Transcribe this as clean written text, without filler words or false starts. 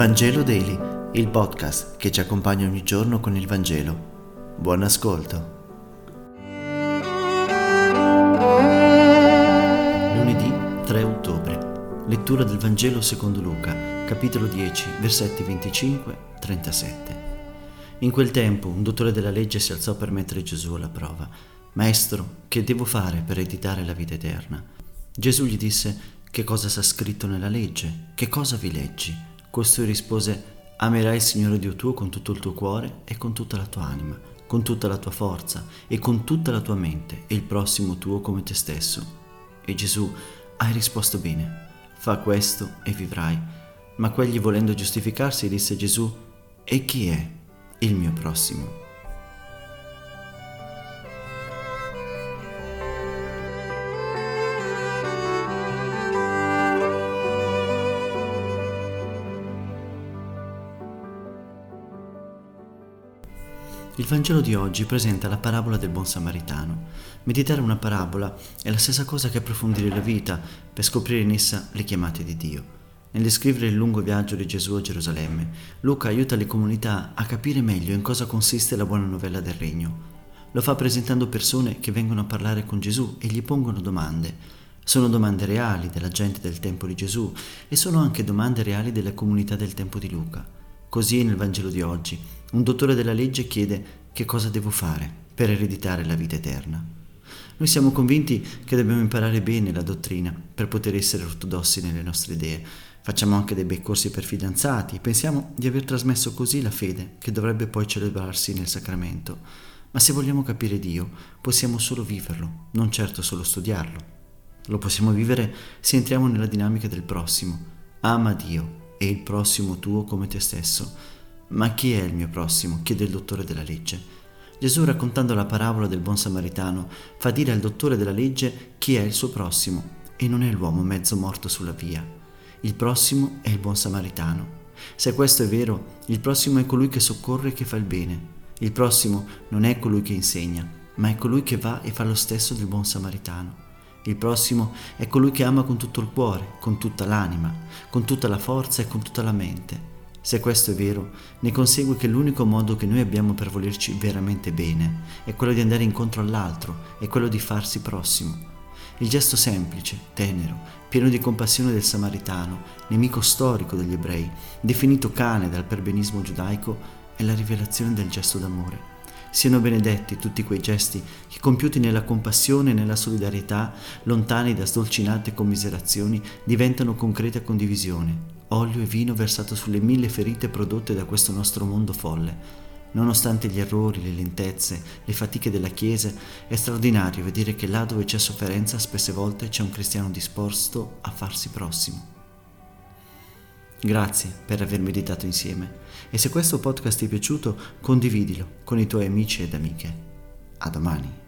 Vangelo Daily, il podcast che ci accompagna ogni giorno con il Vangelo. Buon ascolto. Lunedì 3 ottobre. Lettura del Vangelo secondo Luca, capitolo 10, versetti 25-37. In quel tempo un dottore della legge si alzò per mettere Gesù alla prova. «Maestro, che devo fare per ereditare la vita eterna?» Gesù gli disse: «Che cosa sta scritto nella legge? Che cosa vi leggi?» Costui rispose: «Amerai il Signore Dio tuo con tutto il tuo cuore e con tutta la tua anima, con tutta la tua forza e con tutta la tua mente, e il prossimo tuo come te stesso». E Gesù: «Hai risposto bene, fa questo e vivrai». Ma quegli, volendo giustificarsi, disse a Gesù: «E chi è il mio prossimo?» Il Vangelo di oggi presenta la parabola del buon samaritano. Meditare una parabola è la stessa cosa che approfondire la vita per scoprire in essa le chiamate di Dio. Nel descrivere il lungo viaggio di Gesù a Gerusalemme, Luca aiuta le comunità a capire meglio in cosa consiste la buona novella del Regno. Lo fa presentando persone che vengono a parlare con Gesù e gli pongono domande. Sono domande reali della gente del tempo di Gesù e sono anche domande reali della comunità del tempo di Luca. Così nel Vangelo di oggi un dottore della legge chiede: «Che cosa devo fare per ereditare la vita eterna?» Noi siamo convinti che dobbiamo imparare bene la dottrina per poter essere ortodossi nelle nostre idee. Facciamo anche dei bei corsi per fidanzati, pensiamo di aver trasmesso così la fede che dovrebbe poi celebrarsi nel sacramento. Ma se vogliamo capire Dio, possiamo solo viverlo, non certo solo studiarlo. Lo possiamo vivere se entriamo nella dinamica del prossimo. Ama Dio e il prossimo tuo come te stesso. «Ma chi è il mio prossimo?» chiede il dottore della legge. Gesù, raccontando la parabola del buon samaritano, fa dire al dottore della legge chi è il suo prossimo, e non è l'uomo mezzo morto sulla via. Il prossimo è il buon samaritano. Se questo è vero, il prossimo è colui che soccorre e che fa il bene. Il prossimo non è colui che insegna, ma è colui che va e fa lo stesso del buon samaritano. Il prossimo è colui che ama con tutto il cuore, con tutta l'anima, con tutta la forza e con tutta la mente. Se questo è vero, ne consegue che l'unico modo che noi abbiamo per volerci veramente bene è quello di andare incontro all'altro, è quello di farsi prossimo. Il gesto semplice, tenero, pieno di compassione del samaritano, nemico storico degli ebrei, definito cane dal perbenismo giudaico, è la rivelazione del gesto d'amore. Siano benedetti tutti quei gesti che, compiuti nella compassione e nella solidarietà, lontani da sdolcinate commiserazioni, diventano concreta condivisione, olio e vino versato sulle mille ferite prodotte da questo nostro mondo folle. Nonostante gli errori, le lentezze, le fatiche della Chiesa, è straordinario vedere che là dove c'è sofferenza, spesse volte c'è un cristiano disposto a farsi prossimo. Grazie per aver meditato insieme, e se questo podcast ti è piaciuto, condividilo con i tuoi amici ed amiche. A domani.